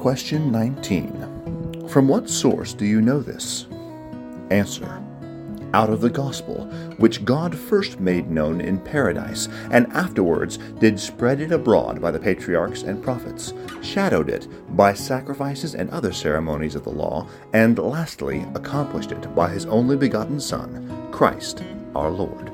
Question 19. From what source do you know this? Answer. Out of the gospel, which God first made known in paradise, and afterwards did spread it abroad by the patriarchs and prophets, shadowed it by sacrifices and other ceremonies of the law, and lastly accomplished it by his only begotten Son, Christ our Lord.